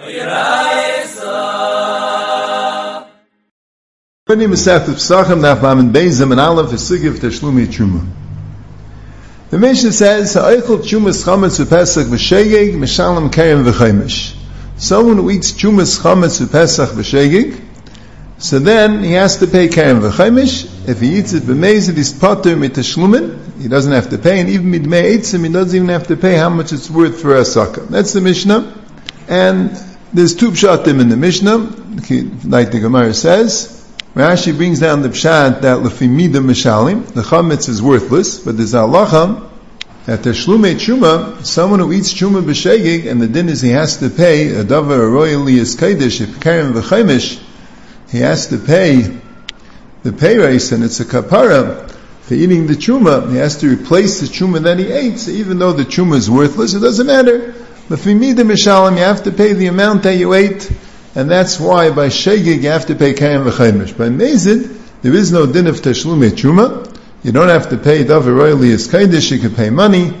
The Mishnah says, someone who eats chumas chametz u'pesach v'shegig, so then he has to pay keren v'chaimish. If he eats it b'mezid, he's patur mitashlumin. He doesn't have to pay, and even midmei eitzim, he doesn't even have to pay how much it's worth for a sukkah. That's the Mishnah, and there's two pshatim in the Mishnah, like the Gemara says. Rashi brings down the pshat that lefi midah mishalim, the chametz is worthless, but there's halacha that teshlumei chuma, someone who eats chuma b'shegig, and the din is he has to pay a davar royally is kaidish, if keren v'chaimish. He has to pay the pay race, and it's a kapara for eating the chuma. He has to replace the chuma that he ate, so even though the chuma is worthless, it doesn't matter. Lefi midah mishalim, you have to pay the amount that you ate, and that's why by shegig you have to pay keren v'chaimish. By mezid, there is no din of tashlumei chuma. You don't have to pay davar royally is kaidish, you can pay money.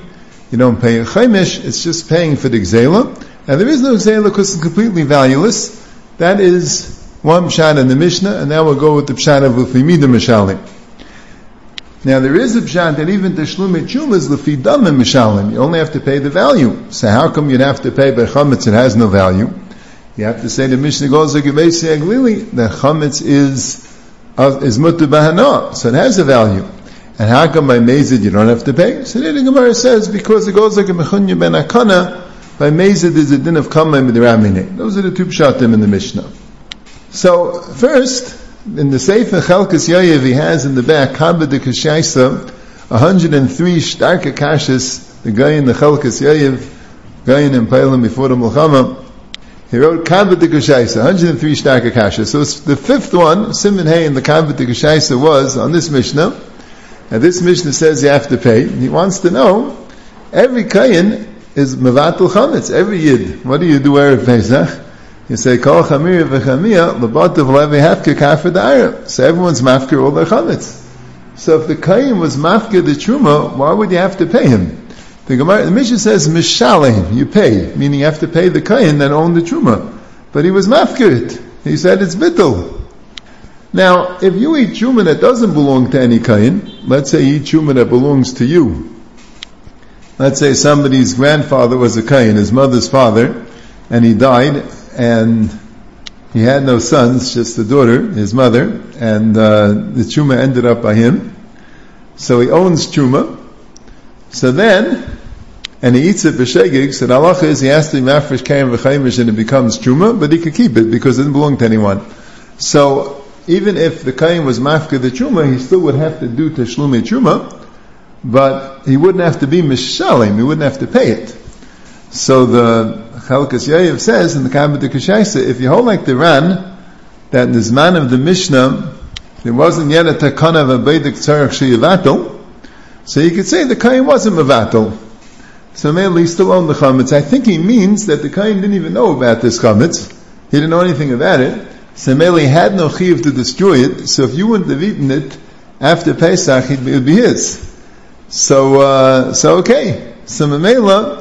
You don't pay a chaimish, it's just paying for the gzela. And there is no gzela because it's completely valueless. That is one pshat in the Mishnah, and now we'll go with the pshat of lefi midah mishalim. Now there is a pshat that even teshlumei chuma is lefi damim mishalim. You only have to pay the value. So how come you'd have to pay by chametz? It has no value. You have to say the Mishnah goes like Geveisi Aglili, that chametz is mutar b'hana, so it has a value. And how come by mezid you don't have to pay? So then the Gemara says because it goes like a mechunya ben akana. By mezid is a din of kamay midrabbanan. Those are the two pshatim in the Mishnah. So first, in the Sefer Chelkes Yoyev, he has in the back Kabba de Kashaisa, 103 Shtarka Kashas, the guy in the Chelkes Yoyev, guy in Peilim before the Mulchama. He wrote Kabba de Kashaisa, 103 Shtarka Kashas. So it's the fifth one, Siman Hay in the Kabba de Kashaisa was on this Mishnah, and this Mishnah says you have to pay. He wants to know every kayin is mevatel chametz, every yid. What do you do erev Pesach? You say, Kol Chamir v'chamia, L'batav levi hafka kafir da'ara. So everyone's mafkir all their chametz. So if the kayin was mafkir the truma, why would you have to pay him? The Mishnah says, Mishaleh, you pay. Meaning you have to pay the kayin that owned the truma. But he was mafkir it. He said, it's bittul. Now, if you eat truma that doesn't belong to any kayin, let's say you eat truma that belongs to you. Let's say somebody's grandfather was a kayin, his mother's father, and he died, and he had no sons, just a daughter, his mother, and the chuma ended up by him. So he owns chuma. So then, and he eats it b'shegig, so the halacha is he has to be mafresh keren v'chaimish and it becomes chuma, but he could keep it because it didn't belong to anyone. So even if the kain was mafka the chuma, he still would have to do teshlumei chuma, but he wouldn't have to be mishalim, he wouldn't have to pay it. So the Chelkes Yoyev says in the Kabbalah de Kashaisa, if you hold like the Ran, that in the Zman of the Mishnah, there wasn't yet a takana of a Beidik Tzarech Sheyevatel, so you could say the Kayin wasn't Mevatel. So mainly he still owned the Chametz. I think he means that the Kayin didn't even know about this Chametz. He didn't know anything about it. So mainly he had no Chiv to destroy it, so if you wouldn't have eaten it after Pesach, it would be his. So okay. So Mamela,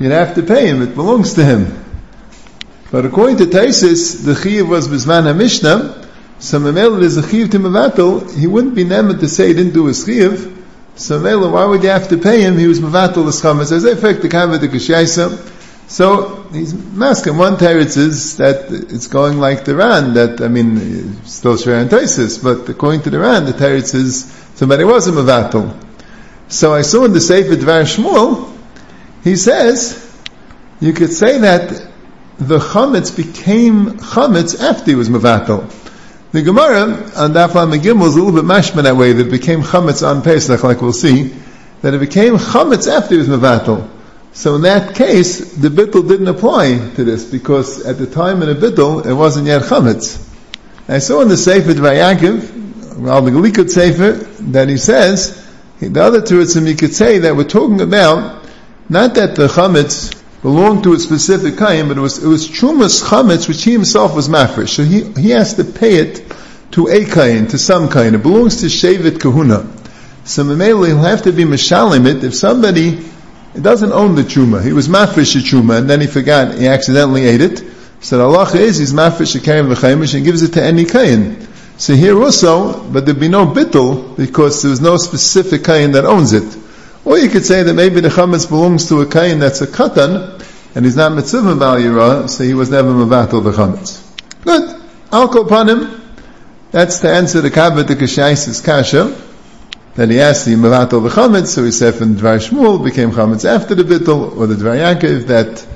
you'd have to pay him, it belongs to him. But according to Taisis, the Chiv was Bizman HaMishnah, so Mamela is a Chiv to Mavatel, he wouldn't be named to say he didn't do his Chiv, so Mamela, why would you have to pay him? He was Mavatel as Chametz. As I affect the Kaveh de Kashaisa, so he's masking. One teretz is that it's going like the Ran, that, I mean, still Shreya and Taisis, but according to the Ran, the teretz is somebody was a Mavatel. So I saw in the Sefer Dvar Shmuel, he says, you could say that the chametz became chametz after he was mevatel. The Gemara on Daf Lamed Gimel was a little bit mashma that way, that it became chametz on Pesach, like we'll see, that it became chametz after he was mevatel. So in that case, the bittul didn't apply to this, because at the time in the bittul, it wasn't yet chametz. I saw in the Sefer Dvar Yaakov, Al the Glikut Sefer, that he says, the other terutzim you could say that we're talking about, not that the chametz belonged to a specific kain, but it was chumas chametz, which he himself was mafresh. So he has to pay it to a kain, to some kain. It belongs to shevet kahuna. So Mamela, he'll have to be mishalim it. If somebody doesn't own the chuma, he was mafresh the chuma, and then he forgot, he accidentally ate it, So the halacha is he's mafit shekayim v'chaymish and gives it to any kayin. So here also, but there'd be no bittul because there was no specific kayin that owns it. Or you could say that maybe the chametz belongs to a kayin that's a katan and he's not mitzvah b'al, so he was never mevatel the chametz. Good. Al kol panim, that's to answer the kabbat the kashaisis kasha. Then he asked the mevatel the chametz, so he said from Dvar Shmuel became chametz after the bittul, or the Dvar Yaakov that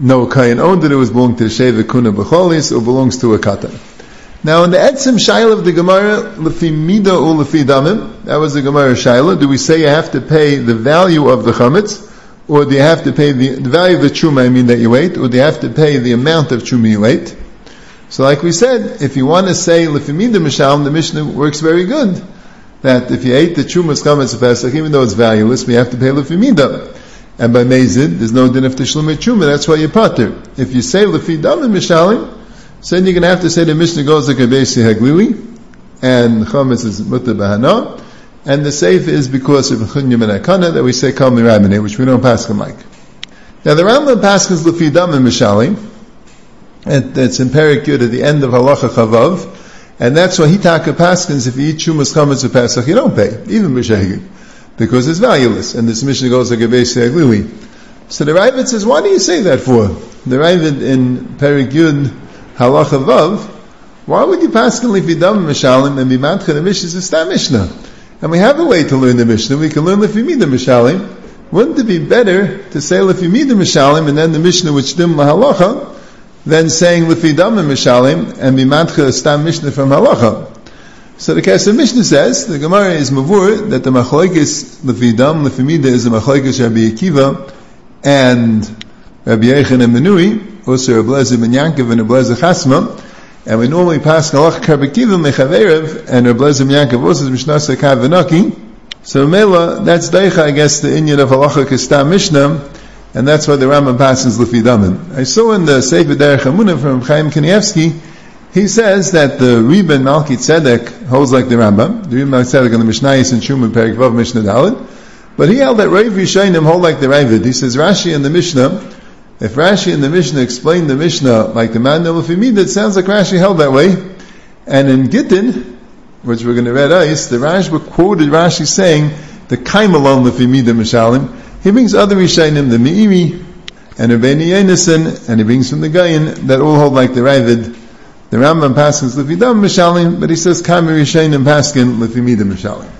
no kayin owned it, it was belonged to the Sheva Kuna B'cholis, or belongs to a katan. Now in the Etzim Shaila of the Gemara, Lefi Mida U Lefi Damim, that was the Gemara Shaila, do we say you have to pay the value of the chametz, or do you have to pay the value of the chuma, that you ate, or do you have to pay the amount of chuma you ate? So like we said, if you want to say Lefi Mida Mishalem, the Mishnah works very good, that if you ate the chuma's chametz Pesach, even though it's valueless, we have to pay Lefi Mida. And by Mezid, there's no din of Tishlum Chuma, that's why you're pater. If you say Lefi Damim Mishalim, so then you're going to have to say the Mishnah goes to Kabesi Haglili, and Chometz is Mutta Bahana, and the Seif is because of Chunyam and Akana that we say Kal Mirabine, which we don't paskin like. Now the Rambam paskins Lefi Damim Mishalim, and it's in Perek Yud at the end of Halacha Chavav, and that's why Hitaka paskins if you eat Chumas Chometz or Pesach, you don't pay, even Mishahigim, because it's valueless, and this Mishnah goes like a Beisei Aglili. So the Ravid says, why do you say that for? The Ravid in Perek Yud Halacha Vav, why would you pass on Lefi Damim Mishalim and be matcha the Mishnah is that Mishnah? And we have a way to learn the Mishnah. We can learn Lefi Mida Mishalim. Wouldn't it be better to say Lefi Mida Mishalim and then the Mishnah which dim la Halacha than saying Lefi Damim Mishalim and be matcha the Stam Mishnah from Halacha? So the Kesem Mishnah says, the Gemara is mavur, that the Machlokes Lefi Dam, Lefi Mida is the Machlokes Rabbi Akiva and Rabbi Yechanan ben Nui, also Rabbi Elazar ben Yaakov and Rabbi Elazar Chasma, and we normally pass Nalach Rabbi Akiva mechaverev, and Rabbi Elazar ben Yaakov also is Mishnah Sekav V'Naki. So Mela, that's Deicha, I guess, the Inyan of Halacha Kestam Mishnah, and that's why the Rambam passes Lefi Damim. I saw in the Sefer Derech Hamunah from Chaim Kanievsky, he says that the Reben Malki Tzedek holds like the Rambam. The Reben Malki Tzedek on the Mishnayis and Shuman Perek Vav Mishnah Daled. But he held that Rav Yishayim hold like the Ravid. He says Rashi and the Mishnah, if Rashi and the Mishnah explain the Mishnah like the man of Mida, it sounds like Rashi held that way. And in Gittin, which we're going to read ice, the Rashba quoted Rashi saying, the Kaimalon Lefimida Mishalim. He brings other Yishayim, the Meiri, and Rabbeinu Yonason, and he brings from the Gayin, that all hold like the Ravid. The Rambam paskins Lefi Damim Mishalim, but he says Kamei Rishonim paskin Lefi Mida Mishalim.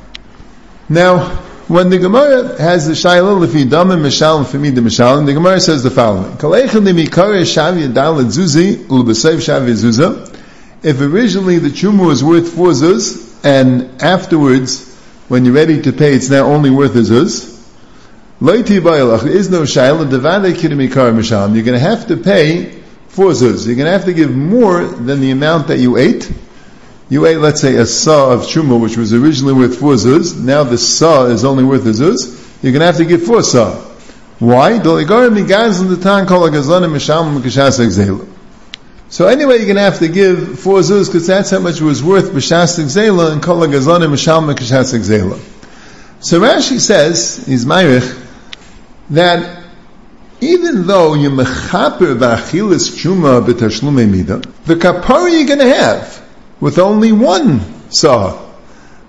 Now, when the Gemara has the Shaila Lefi Damim Mishalim Lefi Mida Mishalim, the Gemara says the following: if originally the chuma was worth 4 zuz, and afterwards, when you're ready to pay, it's now only worth a zuz. There is no Shaila. You're going to have to pay 4 zuz. You're going to have to give more than the amount that you ate. You ate, let's say, a saw of chuma, which was originally worth 4 zuz. Now the saw is only worth a zuz. You're going to have to give 4 saw. Why? So anyway, you're going to have to give 4 zuz, because that's how much it was worth b'shas gzela and kol hagazlanim mishalem b'shas gzela. So Rashi says, he's Meirich, that even though you mechaper v'achilas chuma b'tashlum emida, the kapara you're going to have with only 1 saw,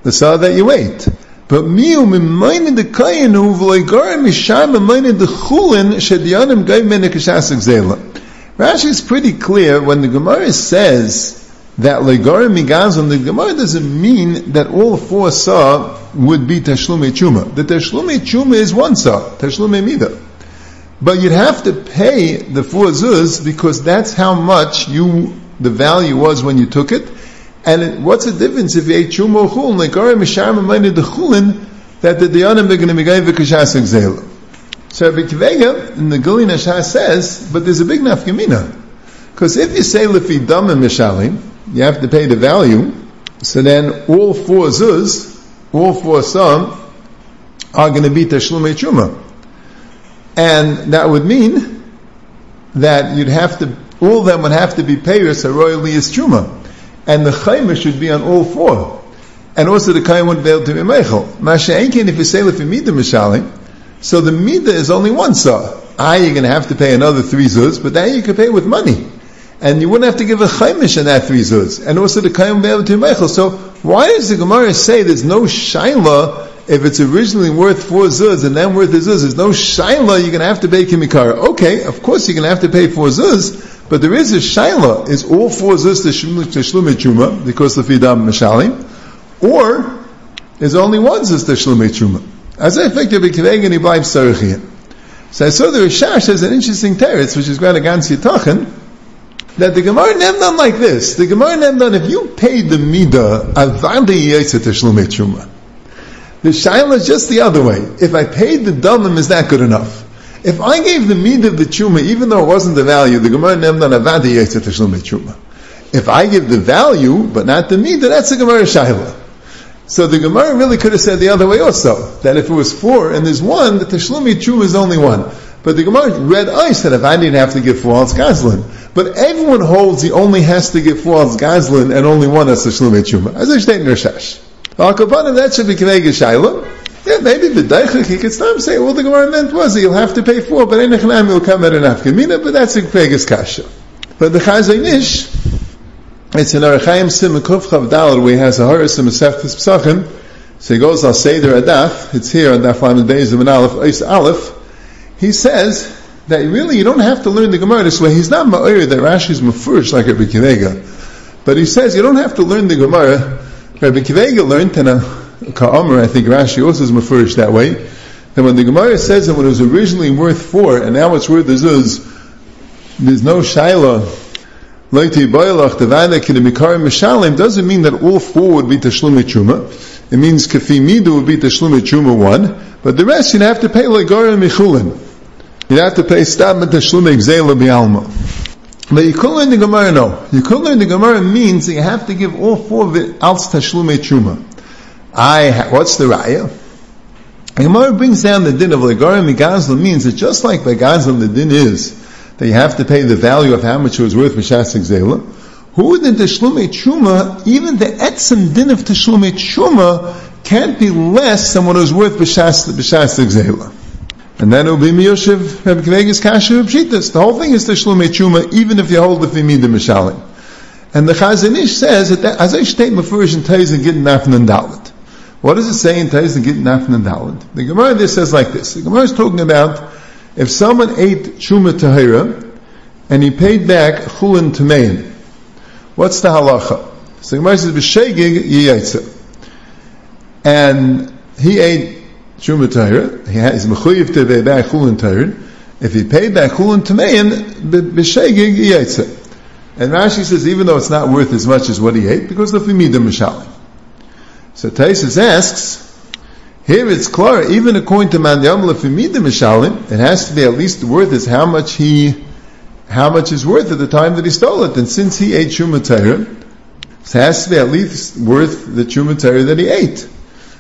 the saw that you ate. But miu mimayne de kayenu v'loigar misham mimayne de chulin shedianim gay menekashas gzela. Rashi is pretty clear when the Gemara says that loigar migazon. The Gemara doesn't mean that all 4 saw would be tashlum chuma. The tashlum chuma is 1 saw, tashlum emida. But you'd have to pay the 4 zuz because that's how much the value was when you took it. And what's the difference if you ate chuma or chulin? Like Ari Mishar reminded the chulin that the dayanim are going to be gay v'kashas gzela. So Rabbi Kivega in the Gilui Nashah says, but there's a big nafkamina, because if you say Lefi Damim Mishalim, you have to pay the value. So then all 4 zuz, all 4 sum, are going to be tashlumei chuma. And that would mean that you'd have to, all of them would have to be payers a royally as chuma. And the chayma should be on all 4. And also the kaim wouldn't be able to be meichel. Masha enkin if you say lefi mida mishalim, so the mida is only 1 saw. You're going to have to pay another 3 zuz, but that you can pay with money. and you wouldn't have to give a chaimish in that three zuz, and also the kaim be'ev to Michael. So why does the Gemara say there's no shaila if it's originally worth four zuz and then worth a zuz? There's no shaila you're going to have to pay kimikara. Okay, of course you're going to have to pay four zuz, but there is a shaila: is all four zuz teshlumei truma because the fidam mishalim, or is only one zuz teshlumei truma? As I think the b'kivegin ibayv sarachiyim. So I saw the Rishash has an interesting teretz, which is granted against Yitachin, that the Gemara never done like this. The Gemara never done, if you paid the midah, avadi yetsa teshlumei truma. The shaila is just the other way. If I paid the dalim, is that good enough? If I gave the midah of the truma, even though it wasn't the value, the Gemara never done, avadi yetsa teshlumei truma. If I give the value, but not the midah, that's the Gemara shaila. So the Gemara really could have said the other way also, that if it was four and there's one, the Teshlumi Truma is only one. But the Gemara read ice that if I didn't have to give four als Gazlin. But everyone holds he only has to give four als Gazlin and only one as Teshlumi Truma. As I state in Rishash. Al Kapanim, that should be Kivei Geshayla. Yeah, maybe the Daichik, he could stop and say, well, the Gemara meant was that you'll have to pay four, but Enechnam will come at an Afkamina, but that's in Kivei Geshkasha. But the Chazay Nish, it's in Arachayim Sim Kuf Chav Dalad, where he has a Horasim Masechtas Pesachim. So he goes, I'll say there Adaf. It's here on Daf Lamed Beis Zayin Aleph Ois Aleph. He says that really you don't have to learn the Gemara this way. He's not ma'ir that Rashi's mafurish like Rabbi Kivega, but he says you don't have to learn the Gemara. Rabbi Kivega learned, and Ka'omer, I think Rashi also is mafurish that way. That when the Gemara says that when it was originally worth four and now it's worth a zuz, there's no shayla. Doesn't mean that all four would be Teshlumei Truma. It means Kafi Midah would be Teshlumei Truma one, but the rest you'd have to pay Legorim Michulin. You'd have to pay Stam and Teshlumei Gzeila Bialma. But you could learn the Gemara, no. You could learn the Gemara means that you have to give all four of it als Teshlumei Truma. What's the Raya? The Gemara brings down the din of Legorim Gazlan means that just like by Gazlan the din is that you have to pay the value of how much it was worth Mishas Gzela. Who would the Teshlumei Truma, even the Etzem Din of Teshlumei Truma, can't be less than what it was worth Mishas Gzela. And then it will be Miyoshev, Rabbi Kivegis, Kasher, Pshitas. The whole thing is Teshlumei Truma, even if you hold the Fimid Mishalim. And the Chazon Ish says, that, as I state Mefurish in Teiz and Gittin Afn and Dalet. What does it say in Teiz and Gittin Afn and Dalet? The Gemara there says like this. The Gemara is talking about if someone ate Truma Tahira and he paid back Chulin Tamein, what's the halacha? So the Gemara says, B'shegig Yiyatza. And he ate Truma Tahira, he has Mechuyiv to pay back Chulin Tahira. If he paid back Chulin Tamein, B'shegig Yiyatza. And Rashi says, even though it's not worth as much as what he ate, because the Fimidim Mishalim. So Taisus asks, here it's clear, even according to Man Yamla Fimidim Mishalim, it has to be at least worth is how much is worth at the time that he stole it. And since he ate Truma Tahira, it has to be at least worth the Truma Tahira that he ate.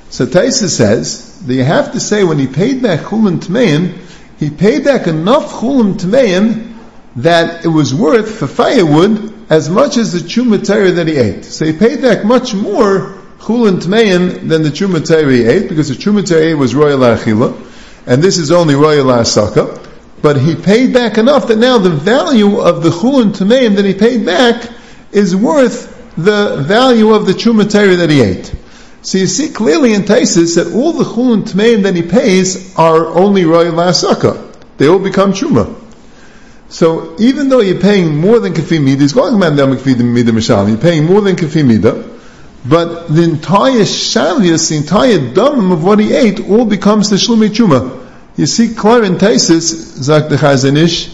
So Taisa says that you have to say when he paid back Chulim Tameim, he paid back enough Chulim Tameim that it was worth for firewood as much as the Truma Tahira that he ate. So he paid back much more Chulin Tmein than the Truma Tahira he ate, because the Truma Tahira he ate was royal achila, and this is only royal asaka. But he paid back enough that now the value of the Chulin Tmein that he paid back is worth the value of the Truma Tahira that he ate. So you see clearly in Taisus that all the Chulin Tmein that he pays are only royal asaka. They all become Truma. So even though you're paying more than Kafi Midah, he's going to Kafi Midah Mishalim, you're paying more than Kafi Midah, but the entire shalias, the entire dumim of what he ate, all becomes the Teshlumei Truma. You see, clear in Taisus, Zak the Chazon Ish,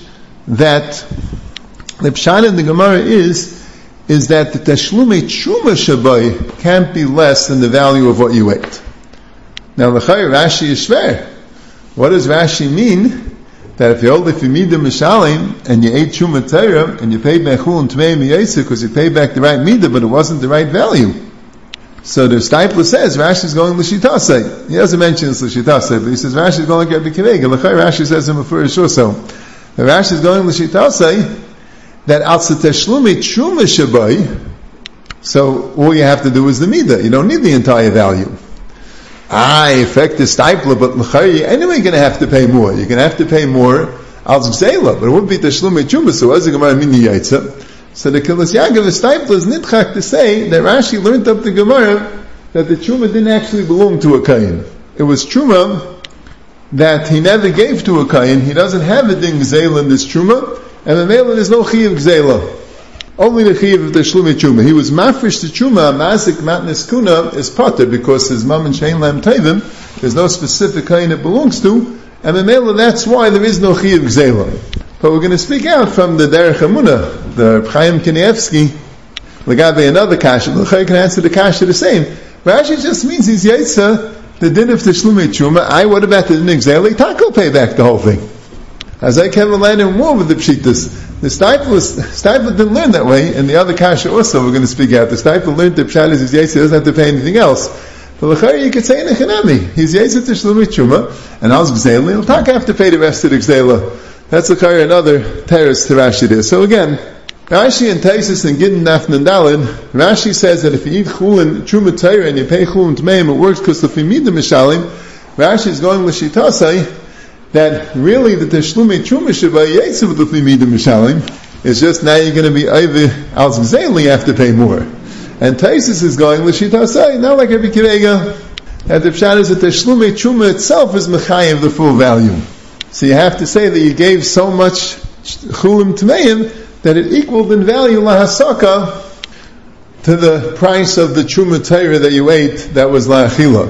that the pshat in the Gemara is that the Teshlumei Truma shabai can't be less than the value of what you ate. Now, l'chayr Rashi is shver. What does Rashi mean? That if you hold the Fimidim Mishalim and you ate Truma Tahira and you paid back Chulin Tameim Yaitzah because you paid back the right midah, but it wasn't the right value. So the Stipler says Rashi is going l'shitasei. He doesn't mention it's l'shitasei, but he says Rashi is going like Rabbi Kivega. L'chai Rashi says in Mefurish also. Rashi is going l'shitasei that alsa teshlumi Truma shabai. So all you have to do is the midah. You don't need the entire value. Effect is Stipler, but l'chai you're anyway going to have to pay more. You're going to have to pay more al z'gzeila, but it wouldn't be teshlumi Truma. So what does the Gemara mean the yaitza? So the Kilas Yaakov Stipler is nitchak to say that Rashi learned up the Gemara that the Truma didn't actually belong to a Kayin. It was Truma that he never gave to a Kayin. He doesn't have a din Gzela in this Truma, and the Mela is no Chiyav Gzela. Only the Chiyav of the Shlumi Truma. He was mafresh to Truma, Mazik Matnes Kuna is Pater, because his Mam and Shein Lam Tevim, there's no specific Kayin it belongs to, and the Mela, that's why there is no Chiyav Gzela. But we're going to speak out from the Derech Hamunah, the Reb Chaim Kanievsky, Legabe another Kasha. The Chaim can answer the Kasha the same. But actually it just means he's Yetzer, the din of Tishlumi Truma. What about the din of Gzeli? Taco pay back the whole thing. As I can land in war with the Pshitas. The Stipler didn't learn that way, and the other Kasha also we're going to speak out. The Stipler learned that Pshat is Yetzer, doesn't have to pay anything else. But Lechair, you could say in a Hanami, he's Yetzer Tishlumi Truma, and I'll Gzeli, he'll Taka have to pay the rest of the Gzela. That's another terrorist to Rashi there. So again, Rashi and Taisus and Gidin Nafnan Dalin, Rashi says that if you eat chulin, truma Torah, and you pay chulin tmeim, it works because if you meet the mishalim, Rashi is going with Shitasai, that really the Teshlumi Truma Shabbai Yetzer with the meet the mishalim, it's just now you're going to be over Alz Gzeli, you have to pay more. And Taisus is going with Shitasai, not like Rabbi Kirega, that the Pshat is that the Teshlumi Truma itself is Mechayev of the full value. So you have to say that you gave so much chulim tmeim that it equaled in value lahasaka to the price of the truma Torah that you ate that was la'achila.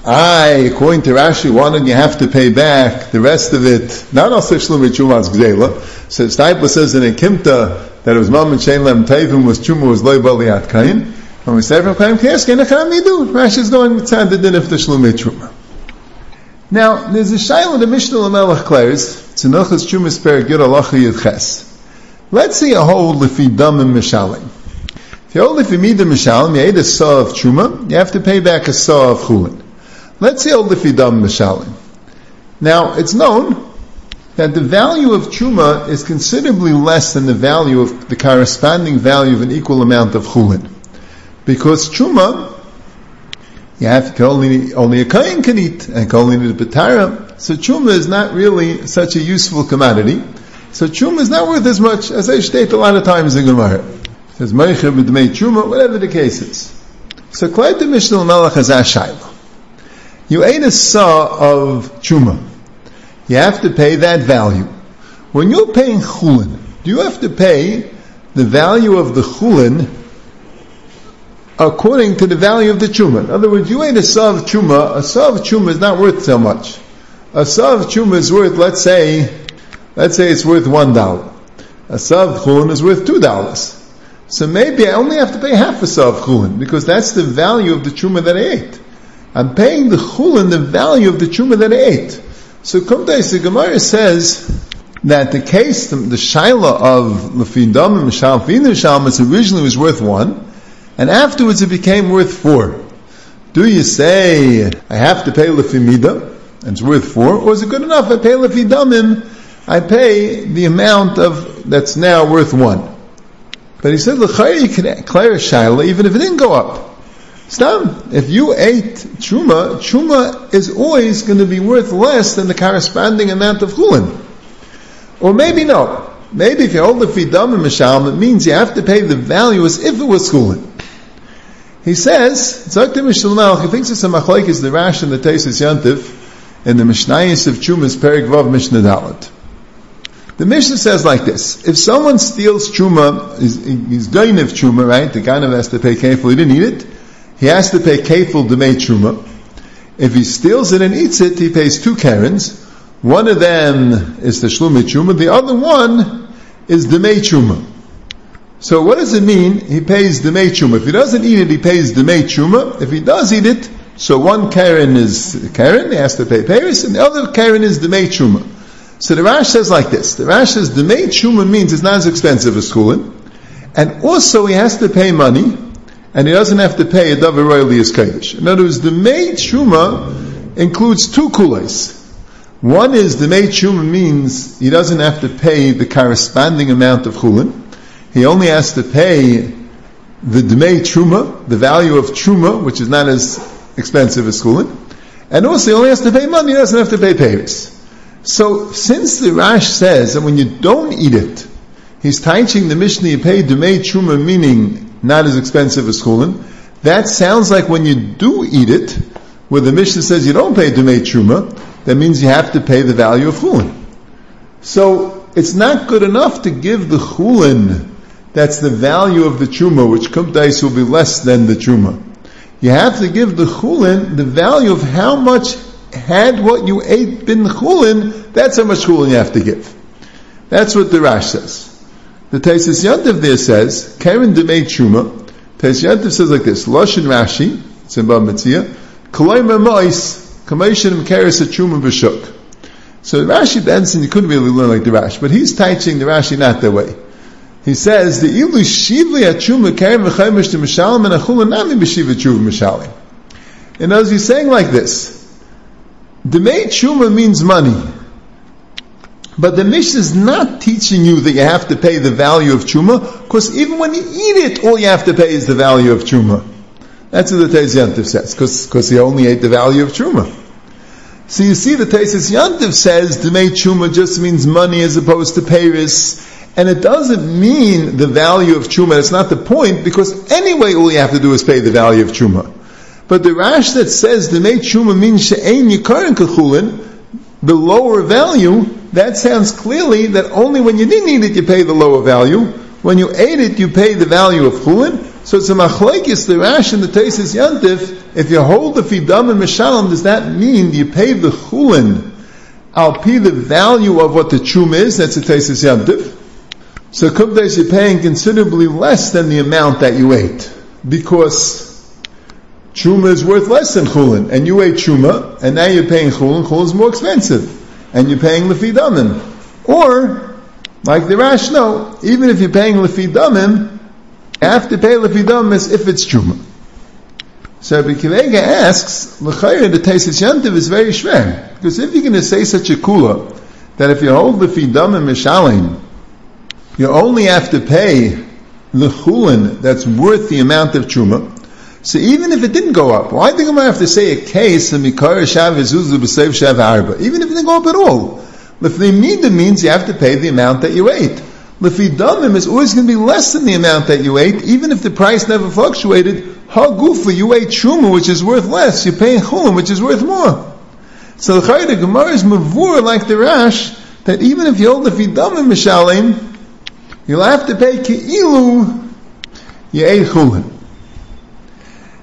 According to Rashi, why don't you have to pay back the rest of it? Not also shlumi chumas gzela. So Stipler says in a Kimta that it was mom and shein lam tevim was chuma was loy baliat kain. And we say from kain k'yesken echam yidud. Rashi is going mitzad the din of the shlumi truma. Now, there's a shayla the Mishnah L'Melech declares, Tzinochas Chumas Perigir Alacha Yidches. Let's see a whole Lefi Dam and Mishalim. If you hold Lefi Midah Mishalim, you ate a saw of Chuma, you have to pay back a saw of Chulin. Let's see a whole Lefi Dam Mishalim. Now, it's known that the value of Chuma is considerably less than the value of the corresponding value of an equal amount of Chulin. Because Chuma, you have to only a kain can eat, and only need a patara. So chuma is not really such a useful commodity. So chuma is not worth as much as I state a lot of times in Gemara. It says meicher b'dmei chuma, whatever the case is. So klai the Mishnah L'Melech Hazashayla. You ate a saw of chuma. You have to pay that value. When you're paying chulin, do you have to pay the value of the chulin according to the value of the chuma? In other words, you ate a saw of chuma is not worth so much. A saw of chuma is worth, let's say it's worth $1. A saw of chulin is worth $2. So maybe I only have to pay half a saw of chulin, because that's the value of the chuma that I ate. I'm paying the chulin the value of the chuma that I ate. So Kumtei the Gemara says that the case, the shaila of lefidam and mishalm, originally was worth $1, and afterwards it became worth $4. Do you say, I have to pay lefi midah, and it's worth $4, or is it good enough, I pay lefi damim, I pay the amount of that's now worth $1? But he said, l'chayr you can declare a shayla, even if it didn't go up. Stam, if you ate chuma is always going to be worth less than the corresponding amount of chulin. Or maybe no. Maybe if you hold lefi damim mishalm, it means you have to pay the value as if it was chulin. He says, Zakti Mishnah, he thinks it's a machlaik is the Rash and the Taisus Yantif in the Mishnayis of Chumas Perik Vav Mishnah Dalet. The Mishnah says like this: if someone steals chuma, he's going of chuma, right? The guy has to pay kefil. He didn't eat it. He has to pay kefil to make chuma. If he steals it and eats it, he pays 2 karens. One of them is the shlumi chuma. The other one is the mei chuma. So what does it mean? He pays the Demei Chuma. If he doesn't eat it, he pays the Demei Chuma. If he does eat it, so 1 karen is karen, he has to pay Paris, and the other karen is the Demei Chuma. So the Rash says like this. The Rash says the Demei Chuma means it's not as expensive as chulin, and also he has to pay money, and he doesn't have to pay a davar royally as kodesh. In other words, the Demei Chuma includes 2 kuleis. One is the Demei Chuma means he doesn't have to pay the corresponding amount of chulin. He only has to pay the Demei Truma, the value of Truma, which is not as expensive as chulin. And also he only has to pay money, he doesn't have to pay Paris. So since the Rash says that when you don't eat it, He's teaching the Mishnah Yipei Dumei Truma, meaning not as expensive as chulin. That sounds like when you do eat it, where the Mishnah says you don't pay Dumei Truma, that means you have to pay the value of chulin. So it's not good enough to give the chulin, that's the value of the Truma, which Kumtais will be less than the Truma. You have to give the chulin the value of how much had what you ate been chulin, that's how much chulin you have to give. That's what the Rash says. The Taisis Yantiv there says, Karen Demei Truma, Taisis Yantiv says like this, Loshin Rashi, it's in Bab Metzia, Koloimer Mois, Kameishanim Keres a Truma V'shuk. So Rashi Benson, you couldn't really learn like the Rash, but he's teaching the Rashi not that way. He says, the Ilu Shivli Achuma Karen V'chaymish to Mishalim and Achula Nami B'shiva Truva Mishalim. And as he's saying like this, Demei Truma means money. But the Mishnah is not teaching you that you have to pay the value of Truma, because even when you eat it, all you have to pay is the value of Truma. That's what the Teisis Yantiv says, because he only ate the value of Truma. So you see, the Teisis Yantiv says, Demei Truma just means money as opposed to Paris, and it doesn't mean the value of Truma, it's not the point, because anyway all you have to do is pay the value of Truma. But the Rash that says, Demei Truma means She'ein Yikarin Kechulin, the lower value, that sounds clearly that only when you didn't eat it, you pay the lower value. When you ate it, you pay the value of chulin. So it's a machlekes, the Rash and the Teisis Yantif. If you hold the fidam and mishalim, does that mean you pay the chulin? I'll pay the value of what the truma is. That's the Teisis Yantif. So kumdeis, you're paying considerably less than the amount that you ate, because Truma is worth less than chulin, and you ate truma, and now you're paying chulin. Chulin is more expensive, and you're paying lefi damim. Or, like the Rash, no, even if you're paying lefi damim, you have to pay lefi damim as if it's truma. So Rabbi Kivega asks, l'chayr, the Teisis Yantiv is very shver, because if you're going to say such a kula that if you hold lefi damim mishalim, you only have to pay the chulin that's worth the amount of truma. So even if it didn't go up, why do I have to say a case of Mikara Shav Zuzub B'Sev Shav Arba? Even if it didn't go up at all. L'fnei mida means you have to pay the amount that you ate. L'fnei damim is always going to be less than the amount that you ate, even if the price never fluctuated. Ha'gufa, you ate truma, which is worth less. You're paying chulum, which is worth more. So the Gemara is mavur like the Rash, that even if you hold l'fnei damim mishalim, you'll have to pay ke'ilu, you ate chulum.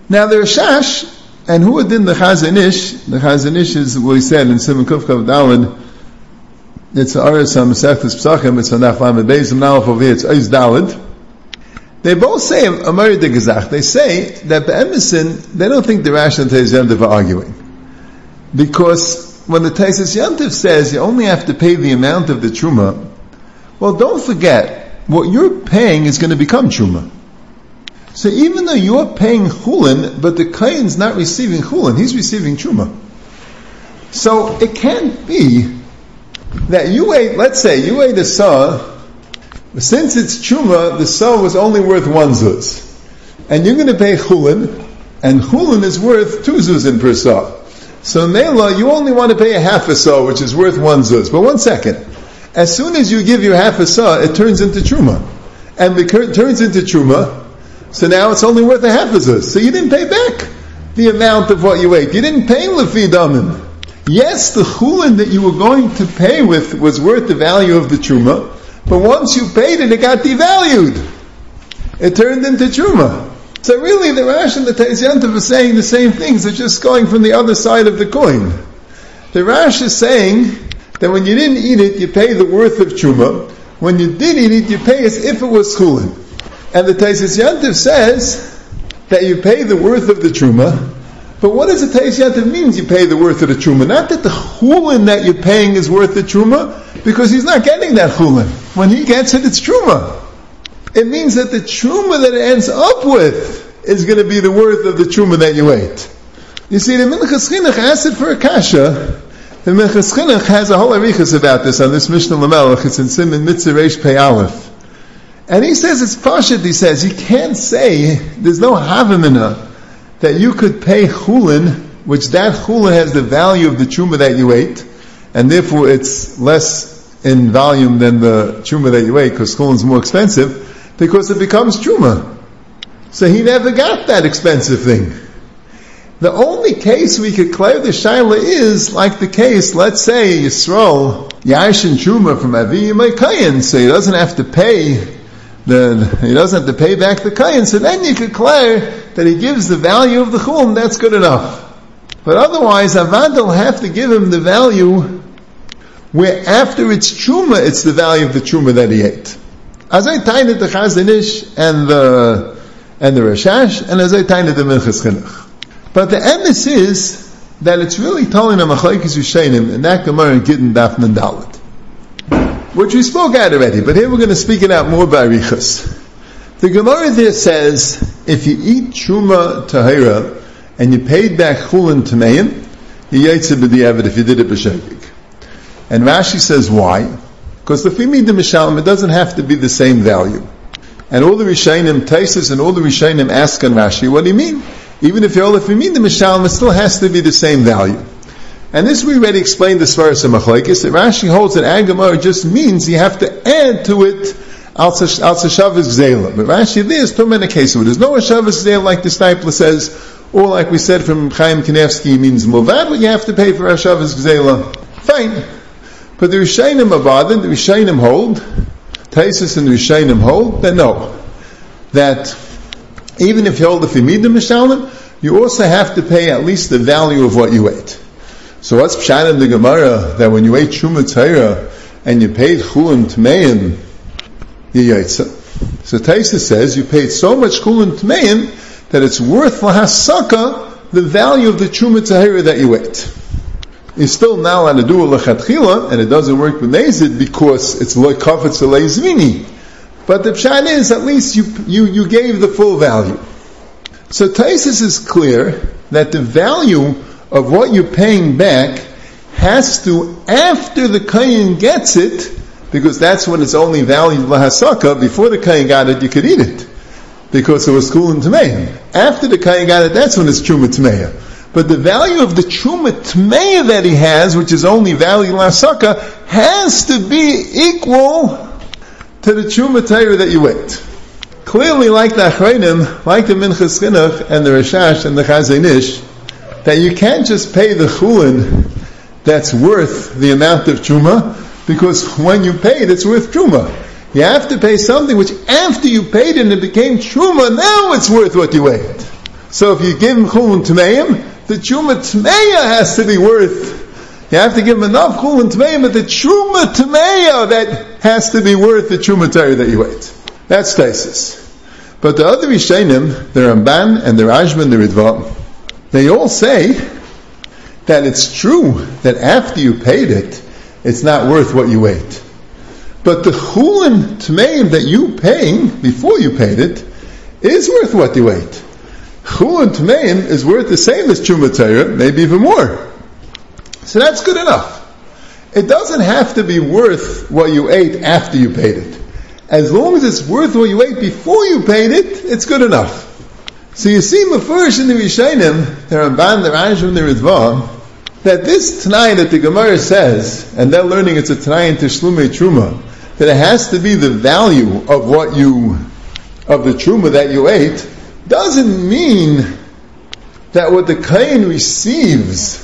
Now the Rishash, and who did the Chazanish is what he said in Siman Kuf Kav Daled, it's Aris HaMasechtas Pesachim, it's Anaf Lamed Beis Nalef over here, it's Ois Daled. They both say, Amar de Gezach, they say that Be'emesin, they don't think the Rash and Teisis Yantiv are arguing. Because when the Teisis Yantiv says you only have to pay the amount of the Truma, well don't forget, what you're paying is going to become Truma. So even though you're paying chulin, but the kohen's not receiving chulin, he's receiving truma. So it can't be that you ate, let's say, you ate a saw, since it's truma, the saw was only worth one zuz. And you're going to pay chulin, and chulin is worth two zuzin per saw. So mela, you only want to pay a half a saw, which is worth one zuz. But one second, as soon as you give your half a saw, it turns into truma. And it turns into truma, so now it's only worth a half a zuz. So you didn't pay back the amount of what you ate. You didn't pay lefi damim. Yes, the chulin that you were going to pay with was worth the value of the truma, but once you paid it, it got devalued. It turned into truma. So really, the Rash and the Teisis Yantiv are saying the same things. They're just going from the other side of the coin. The Rash is saying that when you didn't eat it, you pay the worth of truma. When you did eat it, you pay as if it was chulin. And the Teisis Yantiv says that you pay the worth of the truma, but what does the Teisis Yantiv mean you pay the worth of the truma? Not that the chulin that you're paying is worth the truma, because he's not getting that chulin. When he gets it, it's truma. It means that the truma that it ends up with is going to be the worth of the truma that you ate. You see, the Minchas Chinuch asked it for a kasha. The Minchas Chinuch has a whole arichas about this on this Mishnah Lamelech. It's in Siman Mitzvah Reish Pei Aleph. And he says it's pashut, he says, you can't say, there's no havamina, that you could pay chulin, which that chulin has the value of the truma that you ate, and therefore it's less in volume than the truma that you ate, because chulin's more expensive, because it becomes truma. So he never got that expensive thing. The only case we could clear the shaila is like the case, let's say Yisrael Yashin Truma from Avi Kayin, so he doesn't have to pay back the Kayin, so then you could clear that he gives the value of the Chulm, that's good enough. But otherwise Avad will have to give him the value where after it's Truma, it's the value of the Truma that he ate. As I tainted the Chazanish and the Rashash, and as I tainted the Minchas Chinuch. But the emes is that it's really telling a machlokes rishonim and that Gemara and Gittin Daf Nun Dalet, which we spoke out already, but here we're going to speak it out more by Arichas. The Gemara there says, if you eat Truma Tahira and you paid back Chulin Tameim, you yaitze b'diavad if you did it b'shegig. And Rashi says, why? Because the Fimi de Mishalem, it doesn't have to be the same value. And all the Rishonim, Taisus, and all the Rishonim ask on Rashi, what do you mean? Even if you're all the Mishalem, it still has to be the same value. And this we already explained the Svaras of Machlokes, that Rashi holds that Agamar just means you have to add to it Al Sashavas Gzela. But Rashi, there's too many cases. There's no Shavas Gzela like the Stipler says, or like we said from Chaim Kanevsky, means Movad, but you have to pay for Shavas Gzela. Fine. But the Rishonim of Aden, the Rishonim hold, Taisus and the Rishonim hold, that no. That even if you hold the Fimid Mishalem, you also have to pay at least the value of what you ate. So what's Pshat in the Gemara that when you ate Truma Tahira and you paid Chulin Tameim, you yaitza? So Taisa says you paid so much Chulin Tameim that it's worth lahasaka the value of the Truma Tahira that you ate. You're still not allowed to do a lechatchila, and it doesn't work with Nezid because it's lekafetz leizvini. But the pshat is, at least you gave the full value. So Taisus is clear that the value of what you're paying back has to, after the kayin gets it, because that's when it's only valued lahasaka. Before the kayin got it, you could eat it because it was chulin tameim. After the kayin got it, that's when it's truma tameim. But the value of the Truma Tameya that he has, which is only value lahasaka, has to be equal to the Truma Taira that you ate. Clearly, like the Achreinim, like the Minchas Chinuch and the Rishash and the Chazanish, that you can't just pay the Chulin that's worth the amount of Truma, because when you paid, it's worth Truma. You have to pay something which, after you paid it and it became Truma, now it's worth what you ate. So if you give him Chulin Tameim, the Truma Tameya has to be worth, you have to give him enough Chulin Tameya, but the Truma Tameya that has to be worth the Truma Tameya that you ate. That's Taisus. But the other Rishonim, the Ramban and the Rajman, the Ritva, they all say that it's true that after you paid it, it's not worth what you ate. But the Chulin Tameya that you paying before you paid it is worth what you ate. Chulin Tameim is worth the same as Truma Tahira, maybe even more. So that's good enough. It doesn't have to be worth what you ate after you paid it. As long as it's worth what you ate before you paid it, it's good enough. So you see Mefurish in the Rishonim, the Ramban, the Rajam, the Ritva, that this Tanai that the Gemara says, and they're learning it's a Tanai in Tishlumei Truma, that it has to be the value of what you, of the Truma that you ate, doesn't mean that what the kain receives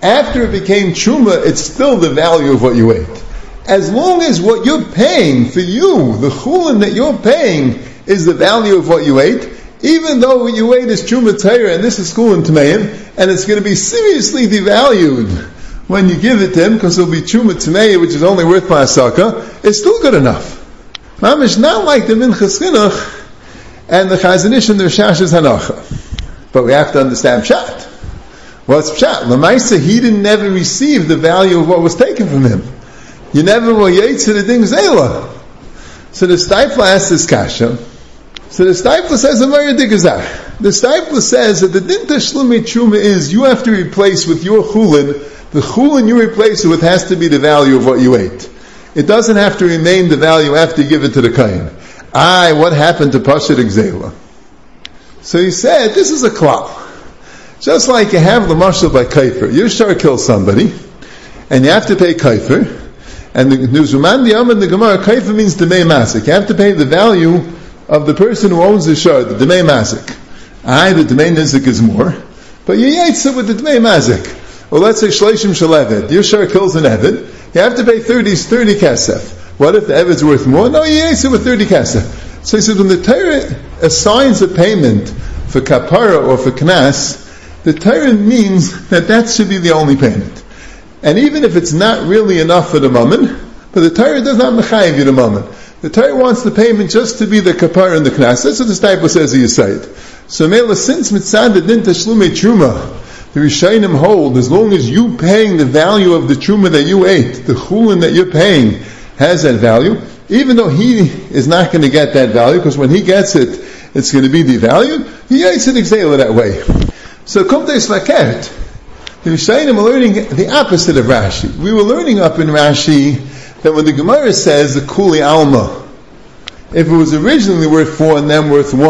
after it became truma, it's still the value of what you ate. As long as what you're paying for you, the chulin that you're paying, is the value of what you ate, even though what you ate is truma taira and this is chulin tameim, and it's going to be seriously devalued when you give it to him because it'll be truma tameim, which is only worth pasaka, it's still good enough. Mamish, not like the minchas chinuch and the Chazanish and the Rishash is hanacha. But we have to understand Pshat. What's Pshat? Lamaisa, he didn't never receive the value of what was taken from him. You never were yaitz the ding zela. So the Stipler asks this kasha. So the Stipler says, the Stipler says that the din tashlumi truma is you have to replace with your chulin, the chulin you replace it with has to be the value of what you ate. It doesn't have to remain the value after you give it to the kain. What happened to Pashat Gzela? So he said, this is a klal. Just like you have the mashal by kaifer. You sure kill somebody, and you have to pay kaifer, And the Zuman Diyam in the Gemara, Kaifa means Demei Masik. You have to pay the value of the person who owns the shard, the Demei Masik. The Demei Nizik is more, but you yaitz it with the Demei Masik. Well, let's say Shleishim Shalevet. Your shard kills an Evid. You have to pay 30 kesef. What if the Evid's worth more? No, you yaitz it with 30 kesef. So he says, when the Torah assigns a payment for kapara or for knas, the Torah means that that should be the only payment. And even if it's not really enough for the mammon, but the Torah does not mechayiv you the mammon. The Torah wants the payment just to be the kapara and the knas. That's what the stipul says in Yisayit. So Mela, since mitzad din tashlumei truma, the Rishonim hold, as long as you paying the value of the truma that you ate, the chulin that you're paying has that value, even though he is not going to get that value, because when he gets it, it's going to be devalued, he eats an exela that way. So Komtei Slakert, the Rishonim are learning the opposite of Rashi. We were learning up in Rashi that when the Gemara says the Kuli Alma, if it was originally worth 4 and then worth 1,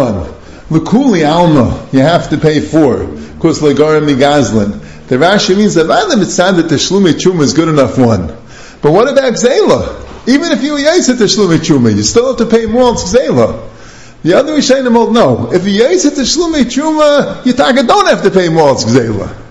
the Kuli Alma, you have to pay 4. Of course, Legarim Migazlin. The Rashi means that Adam it's said that the Shlumei Chuma is good enough 1. But what about Gzela? Even if you yaitz at the Shlumei Chuma, you still have to pay more on Gzela. The other Rishonim hold no. If you yaitz at the Shlumei Chuma, you don't have to pay more on Gzela.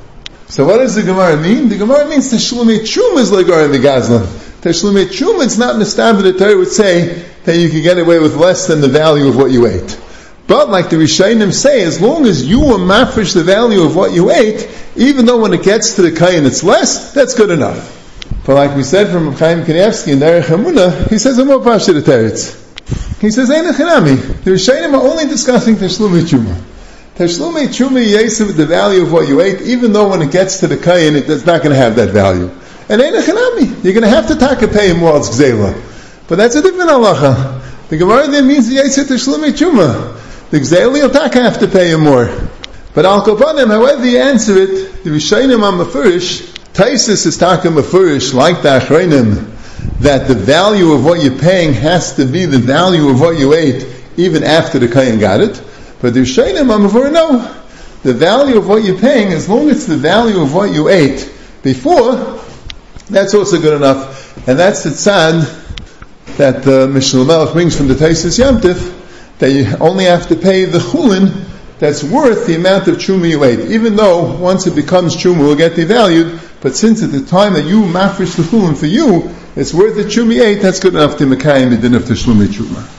So what does the Gemara mean? The Gemara means Teshlumei Truma is like Garim Migazlin. Teshlumei Truma, it's not mistab, the Torah would say that you can get away with less than the value of what you ate. But like the Rishonim say, as long as you were mafresh the value of what you ate, even though when it gets to the kain it's less, that's good enough. But like we said from Chaim Kanievsky in Derech Hamuna, he says a more pasha to teretz. He says, Ein Echinami. The Rishonim are only discussing Teshlumei Truma. Teshlumei Truma yaitz with the value of what you ate, even though when it gets to the kayin, it's not going to have that value. And Ein Echinami, you're going to have to taka pay him while it's gzela. But that's a different halacha. The Gemara there means yaitz Teshlumei Truma. The gzela you'll taka have to pay him more. But Al Kopanim, however you answer it, the Rishonim are mafurish. Taisus is taka mafurish like the Achronim, that the value of what you're paying has to be the value of what you ate, even after the kayin got it. But the Rishonim Amavur, no. The value of what you're paying, as long as it's the value of what you ate before, that's also good enough. And that's the tzad that the Mishnah Melech brings from the Taisus Yamtif, that you only have to pay the chulin that's worth the amount of truma you ate. Even though once it becomes truma, it will get devalued, but since at the time that you mafresh the chulin for you, it's worth the truma you ate, that's good enough to mekayim the din of Teshlumei Truma.